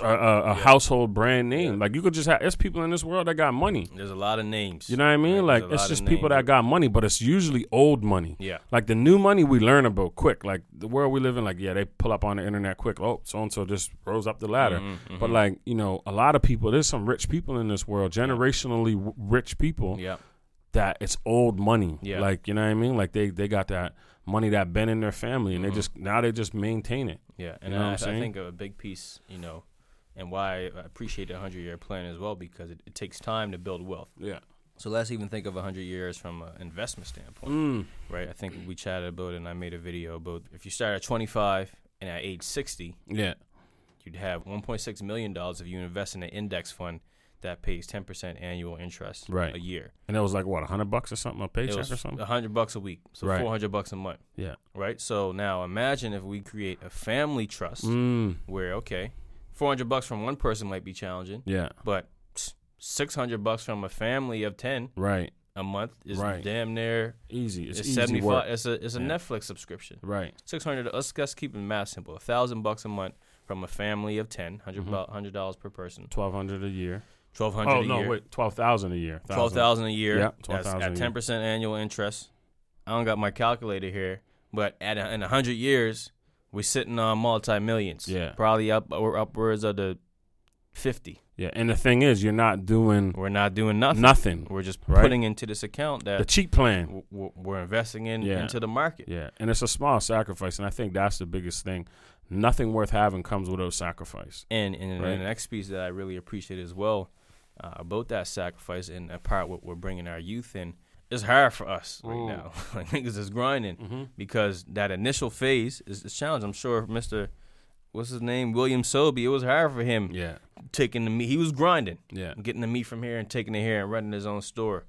a household brand name. Yeah. Like you could just have, it's people in this world that got money. There's a lot of names. You know what I mean? Like it's just people that got money, but it's usually old money. Yeah. Like the new money we learn about quick. Like the world we live in, like, yeah, they pull up on the internet quick. Oh, so-and-so just rose up the ladder. Mm-hmm, but like, you know, a lot of people, there's some rich people in this world, generationally rich people. Yeah. That it's old money. Yeah. Like, you know what I mean? Like they got that money that been in their family and they just maintain it. Yeah. And you know I think a big piece, you know, and why I appreciate the 100-year plan as well, because it takes time to build wealth. Yeah. So let's even think of 100 years from an investment standpoint, right? I think we chatted about it and I made a video about if you start at 25 and at age 60, you'd have $1.6 million if you invest in an index fund that pays 10% annual interest a year. And that was like, what, $100 or something, a paycheck or something? $100 a week, so $400 a month. Yeah. Right? So now imagine if we create a family trust where, okay, $400 from one person might be challenging, but $600 from a family of 10 a month is damn near easy. It's easy 75 work. It's a Netflix subscription. Right. $600, let's keep it math simple, $1,000 a month from a family of 10, $100 per person. $1,200 a year. $12,000 a year. $12,000 a year. Yeah, $12,000 at 10% annual interest. I don't got my calculator here, but in 100 years, we're sitting on multi-millions. Yeah. Probably upwards of the 50. Yeah, and the thing is, we're not doing nothing. Nothing. We're just putting into this account that the cheap plan. We're investing into the market. Yeah, and it's a small sacrifice, and I think that's the biggest thing. Nothing worth having comes without sacrifice. And the next piece that I really appreciate as well, about that sacrifice and a part what we're bringing our youth in, it's hard for us right now. I think it's just grinding because that initial phase is a challenge. I'm sure Mr. What's his name? William Sobey. It was hard for him. Yeah. Taking the meat. He was grinding. Yeah. Getting the meat from here and taking it here and running his own store.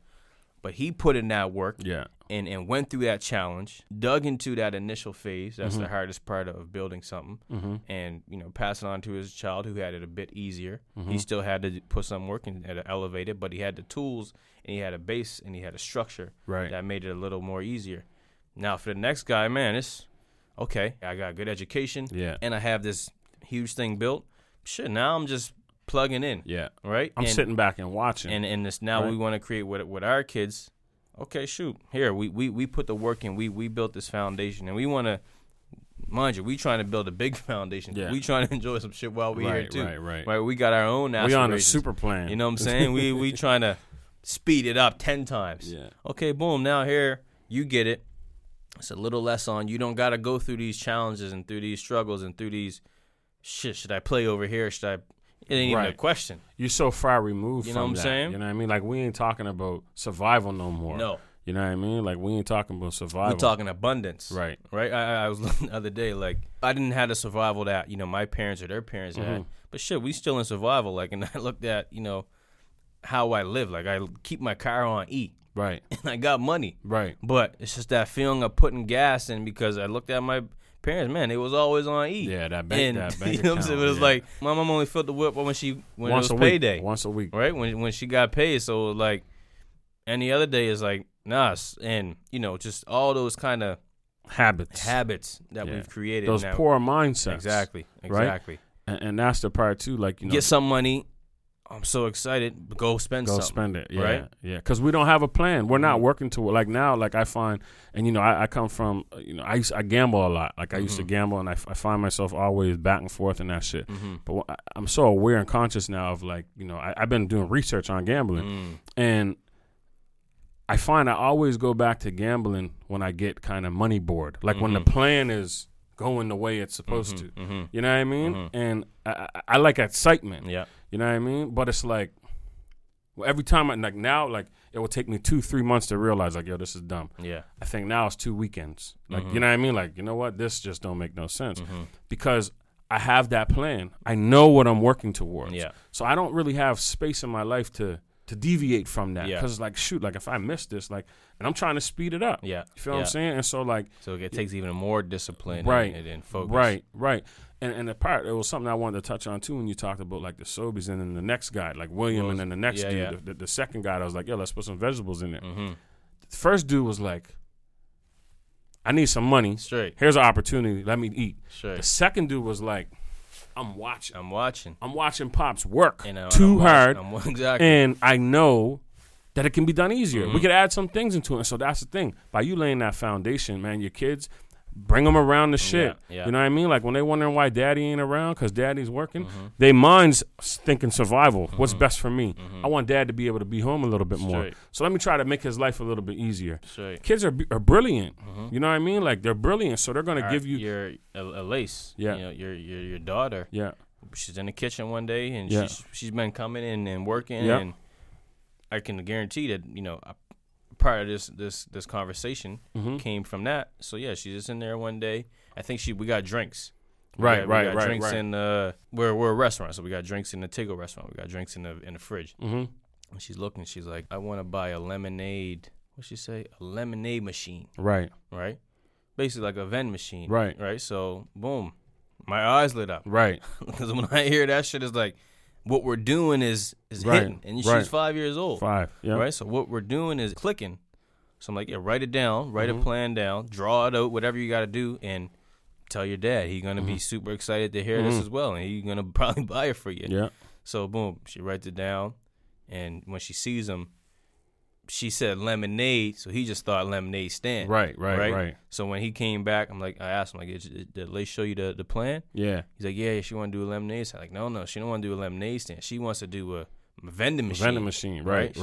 But he put in that work. Yeah. And went through that challenge, dug into that initial phase. That's the hardest part of building something. And, you know, pass it on to his child who had it a bit easier. He still had to put some work in at an elevator, but he had the tools and he had a base and he had a structure that made it a little more easier. Now, for the next guy, man, it's okay. I got good education and I have this huge thing built. Shit, now I'm just plugging in. Yeah. Right? I'm sitting back and watching. And this now we want to create with our kids. Okay, shoot. Here, we put the work in. We built this foundation, and we want to, mind you, we trying to build a big foundation. Yeah. We trying to enjoy some shit while we here too. Right. We got our own aspirations. We on a super plan. You know what I'm saying? we trying to speed it up 10 times. Yeah. Okay, boom. Now here, you get it. It's a little less on. You don't got to go through these challenges and through these struggles and through these shit. Should I play over here? Should I? It ain't even a question. You're so far removed from that. You know what I'm saying? You know what I mean? Like, we ain't talking about survival no more. No. You know what I mean? Like, we ain't talking about survival. We're talking abundance. Right. Right? I was looking the other day, like, I didn't have the survival that, you know, my parents or their parents had. But shit, we still in survival. Like, and I looked at, you know, how I live. Like, I keep my car on E. Right. And I got money. Right. But it's just that feeling of putting gas in, because I looked at my parents, man, it was always on E. Yeah, that bank you know what I'm saying? It was like, my mom only filled the whip when once it was payday. Once a week. Right? When she got paid. So, like, and the other day is like, nah. And, you know, just all those kind of habits that we've created. Those poor mindsets. Exactly. Right? And that's the part, too. Like, you know. Get some money. I'm so excited. Go spend it. Yeah. Right? Yeah. Because we don't have a plan. We're not working to it. Like now, like I find, and you know, I come from, you know, I gamble a lot. Like I used to gamble and I find myself always back and forth and that shit. Mm-hmm. But I'm so aware and conscious now of like, you know, I've been doing research on gambling and I find I always go back to gambling when I get kind of money bored. Like when the plan is going the way it's supposed to. Mm-hmm. You know what I mean? Mm-hmm. And I like excitement. Yeah. You know what I mean? But it's like, well, every time, now, it will take me 2-3 months to realize, like, yo, this is dumb. Yeah. I think now it's 2 weekends. Like, you know what I mean? Like, you know what? This just don't make no sense. Mm-hmm. Because I have that plan. I know what I'm working towards. Yeah. So I don't really have space in my life to deviate from that. Because, like, shoot, like, if I miss this, like, and I'm trying to speed it up. Yeah. You feel what I'm saying? And so, like. So it takes even more discipline. Right. And focus. Right, right. And the part, it was something I wanted to touch on, too, when you talked about, like, the Sobeys and then the next guy, like William and then the next dude, the second guy, I was like, yo, let's put some vegetables in there. Mm-hmm. The first dude was like, I need some money. Straight. Here's an opportunity. Let me eat. Straight. The second dude was like, I'm watching. I'm watching Pops work hard. Exactly. And I know that it can be done easier. Mm-hmm. We could add some things into it. And so that's the thing. By you laying that foundation, man, your kids – bring them around the shit. Yeah, yeah. You know what I mean? Like when they wondering why daddy ain't around because daddy's working, they minds thinking survival. What's best for me? I want dad to be able to be home a little bit more. So let me try to make his life a little bit easier. Straight. Kids are brilliant. You know what I mean? Like they're brilliant. So they're going to give you. You're Elise. Yeah. You know, your daughter. Yeah. She's in the kitchen one day and she's been coming in and working. Yeah. And I can guarantee that, you know, part of this conversation came from that. So yeah, she's just in there one day. I think we got drinks. We got drinks in the we're a restaurant, so we got drinks in the Tigo restaurant. We got drinks in the fridge. And she's looking. She's like, I want to buy a lemonade. What'd she say? A lemonade machine. Right. Basically like a vending machine. Right. So boom, my eyes lit up. Right. Because when I hear that shit, it's like. What we're doing is hitting. And she's 5 years old. Yeah. Right? So what we're doing is clicking. So I'm like, yeah, write it down. Write a plan down. Draw it out, whatever you got to do. And tell your dad. He's going to be super excited to hear this as well. And he's going to probably buy it for you. Yeah. So, boom, she writes it down. And when she sees him, she said lemonade. So he just thought lemonade stand. Right. So when he came back, I asked him, like, did Lace show you the plan? Yeah. He's like, yeah, she want to do a lemonade stand. I'm like, no, she don't want to do a lemonade stand. She wants to do a vending machine. Right.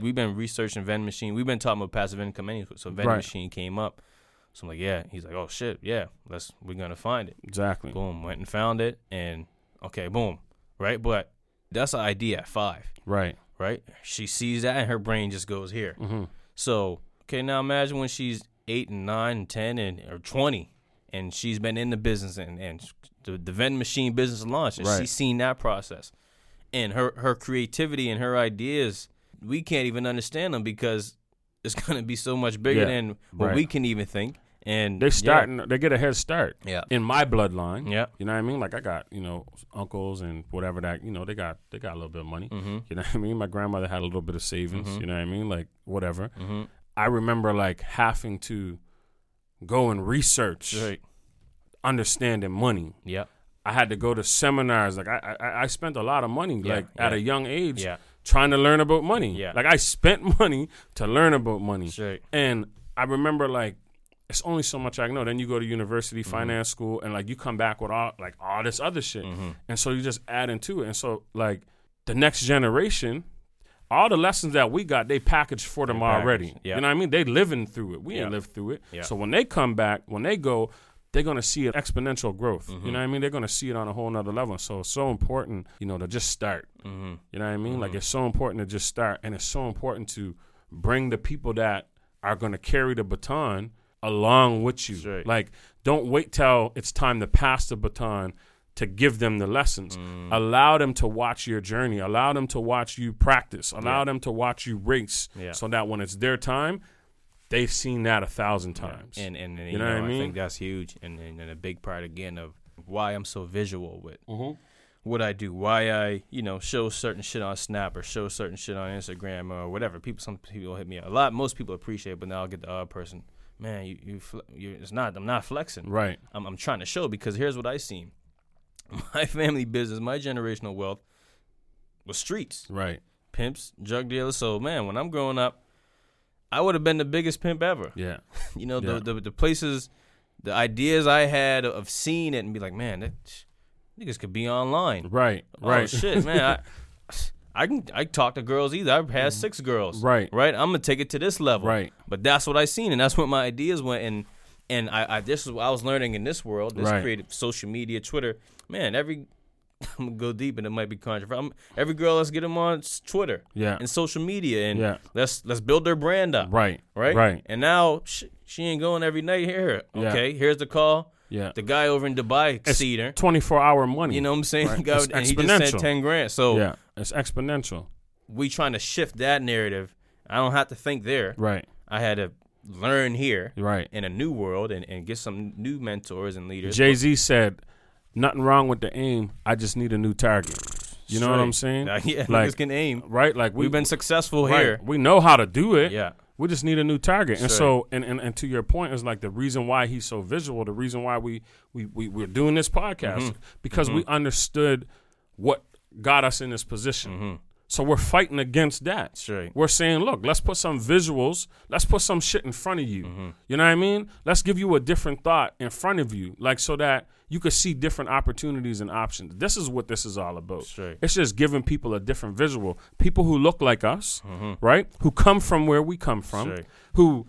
We've been researching vending machine. We've been talking about passive income anyway. So vending machine came up. So I'm like, yeah. He's like, oh, shit, yeah. We're going to find it. Exactly. Boom, went and found it. And, okay, boom. Right? But that's an idea at 5. Right? She sees that and her brain just goes here. So, okay, now imagine when she's 8 and 9 and 10 or 20 and she's been in the business and the vending machine business launched and she's seen that process. And her creativity and her ideas, we can't even understand them because it's going to be so much bigger than what we can even think. And they're starting, they get a head start in my bloodline. Yeah. You know what I mean? Like I got, you know, uncles and whatever that, you know, they got a little bit of money. You know what I mean? My grandmother had a little bit of savings. You know what I mean? Like whatever. I remember like having to go and research understanding money. Yeah. I had to go to seminars. Like I spent a lot of money at a young age trying to learn about money. Yeah. Like I spent money to learn about money. Right. And I remember like, it's only so much I can know. Then you go to university, finance school, and, like, you come back with all this other shit. And so you just add into it. And so, like, the next generation, all the lessons that we got, they packaged for them already. Yeah. You know what I mean? They living through it. We ain't lived through it. Yeah. So when they come back, when they go, they're going to see an exponential growth. You know what I mean? They're going to see it on a whole nother level. So it's so important, you know, to just start. You know what I mean? Like, it's so important to just start. And it's so important to bring the people that are going to carry the baton along with you. Right. Like, don't wait till it's time to pass the baton to give them the lessons. Allow them to watch your journey. Allow them to watch you practice. Allow them to watch you race so that when it's their time, they've seen that 1,000 times. And you know what I mean? I think that's huge. And a big part, again, of why I'm so visual with what I do, why I, you know, show certain shit on Snap or show certain shit on Instagram or whatever. Some people hit me up. Most people appreciate it, but now I'll get the odd person. Man, you it's not. I'm not flexing. Right. I'm trying to show because here's what I seen. My family business, my generational wealth, was streets. Right. Pimps, drug dealers. So, man, when I'm growing up, I would have been the biggest pimp ever. Yeah. You know, the places, the ideas I had of seeing it and be like, man, that niggas could be online. Right, right. Oh, shit, man. I can talk to girls either. I've had 6 girls. Right. Right? I'm going to take it to this level. Right. But that's what I seen, and that's where my ideas went. And I this is what I was learning in this world. This creative social media, Twitter. Man, I'm going to go deep, and it might be controversial. Every girl, let's get them on Twitter and social media, and let's build their brand up. Right. Right? Right. And now she ain't going every night here. Okay, here's the call. Yeah. The guy over in Dubai, it's Cedar. 24-hour money. You know what I'm saying? Right. It's and he just said $10,000. So yeah, it's exponential. We trying to shift that narrative. I don't have to think there. Right. I had to learn here in a new world and get some new mentors and leaders. Jay-Z said, nothing wrong with the aim. I just need a new target. You know what I'm saying? Yeah, niggas can aim. Right? Like we've been successful here. We know how to do it. Yeah. We just need a new target. And so, and to your point, is like the reason why he's so visual, the reason why we're doing this podcast, because we understood what got us in this position. Mm-hmm. So we're fighting against that. We're saying, look, let's put some visuals. Let's put some shit in front of you. Mm-hmm. You know what I mean? Let's give you a different thought in front of you, like so that you could see different opportunities and options. This is what this is all about. It's just giving people a different visual. People who look like us, right? Who come from where we come from, who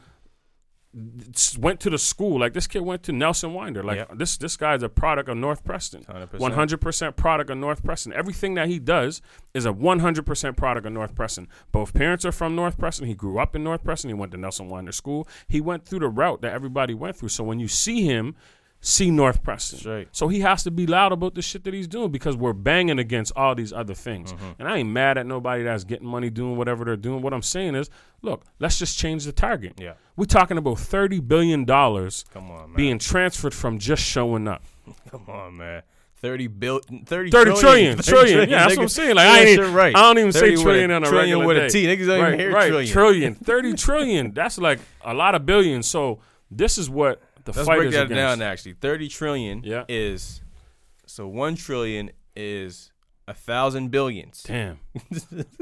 went to the school. Like this kid went to Nelson Whynder. Like this guy is a product of North Preston. 100% product of North Preston. Everything that he does is a 100% product of North Preston. Both parents are from North Preston. He grew up in North Preston. He went to Nelson Whynder School. He went through the route that everybody went through. So when you see him, see North Preston. So he has to be loud about the shit that he's doing because we're banging against all these other things. And I ain't mad at nobody that's getting money doing whatever they're doing. What I'm saying is, look, let's just change the target. We're talking about $30 billion being transferred from just showing up. Come on, man. 30 trillion. Yeah, that's what I'm saying. Like I don't even say trillion on a regular with a T. Niggas don't even hear trillion. 30 trillion. That's like a lot of billions. So this is what the Let's break that down, actually. 30 trillion is, so 1 trillion is 1,000 billions. Damn.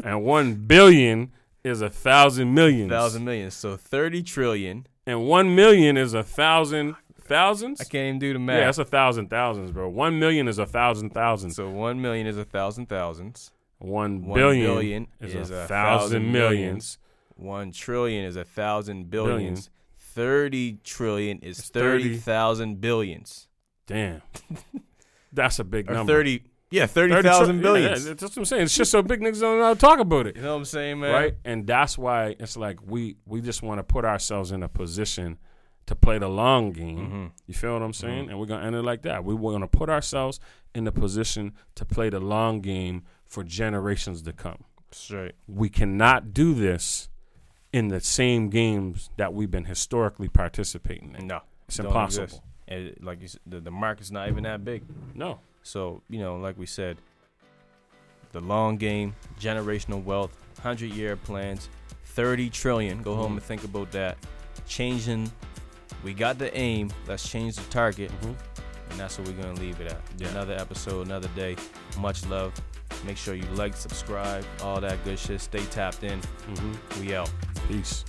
And 1 billion is 1,000 millions. 1,000 millions. So 30 trillion. And 1 million is 1,000 thousands? I can't even do the math. Yeah, that's 1,000 thousands, bro. 1 million is 1,000 thousands. So 1 million is 1,000 thousands. 1 billion is 1,000 millions. 1 trillion is 1,000 billions. 30 trillion is 30,000 billions. Damn. That's a big number. 30,000 billions. Yeah, that's what I'm saying. It's just so big niggas don't know how to talk about it. You know what I'm saying, man? Right? And that's why it's like we just want to put ourselves in a position to play the long game. You feel what I'm saying? And we're going to end it like that. We're going to put ourselves in the position to play the long game for generations to come. We cannot do this in the same games that we've been historically participating in. No. It's impossible. And like you said, the market's not even that big. No. So, you know, like we said, the long game, generational wealth, 100-year plans, 30 trillion. Go home and think about that. Changing. We got the aim. Let's change the target. And that's what we're going to leave it at. Yeah. Another episode, another day. Much love. Make sure you like, subscribe, all that good shit. Stay tapped in. We out. Peace.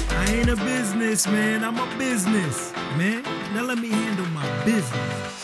I ain't a businessman. I'm a business, man. Now let me handle my business.